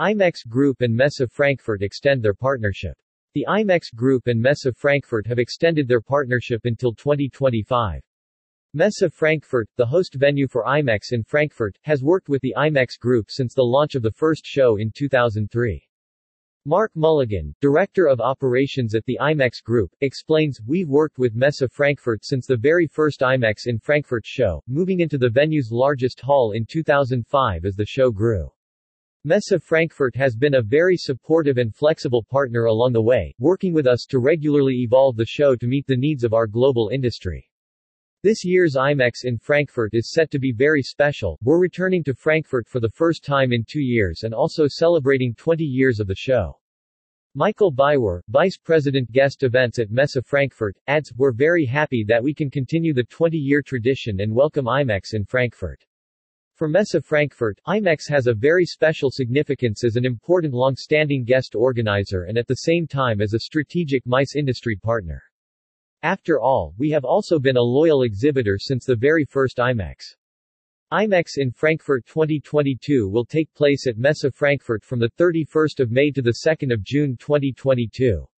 IMEX Group and Messe Frankfurt extend their partnership. The IMEX Group and Messe Frankfurt have extended their partnership until 2025. Messe Frankfurt, the host venue for IMEX in Frankfurt, has worked with the IMEX Group since the launch of the first show in 2003. Mark Mulligan, Director of Operations at the IMEX Group, explains, "We've worked with Messe Frankfurt since the very first IMEX in Frankfurt show, moving into the venue's largest hall in 2005 as the show grew. Messe Frankfurt has been a very supportive and flexible partner along the way, working with us to regularly evolve the show to meet the needs of our global industry. This year's IMEX in Frankfurt is set to be very special. We're returning to Frankfurt for the first time in 2 years and also celebrating 20 years of the show." Michael Biwer, Vice President Guest Events at Messe Frankfurt, adds, "We're very happy that we can continue the 20-year tradition and welcome IMEX in Frankfurt. For Messe Frankfurt, IMEX has a very special significance as an important long-standing guest organizer and at the same time as a strategic MICE industry partner. After all, we have also been a loyal exhibitor since the very first IMEX. IMEX in Frankfurt 2022 will take place at Messe Frankfurt from the 31st of May to the 2nd of June 2022.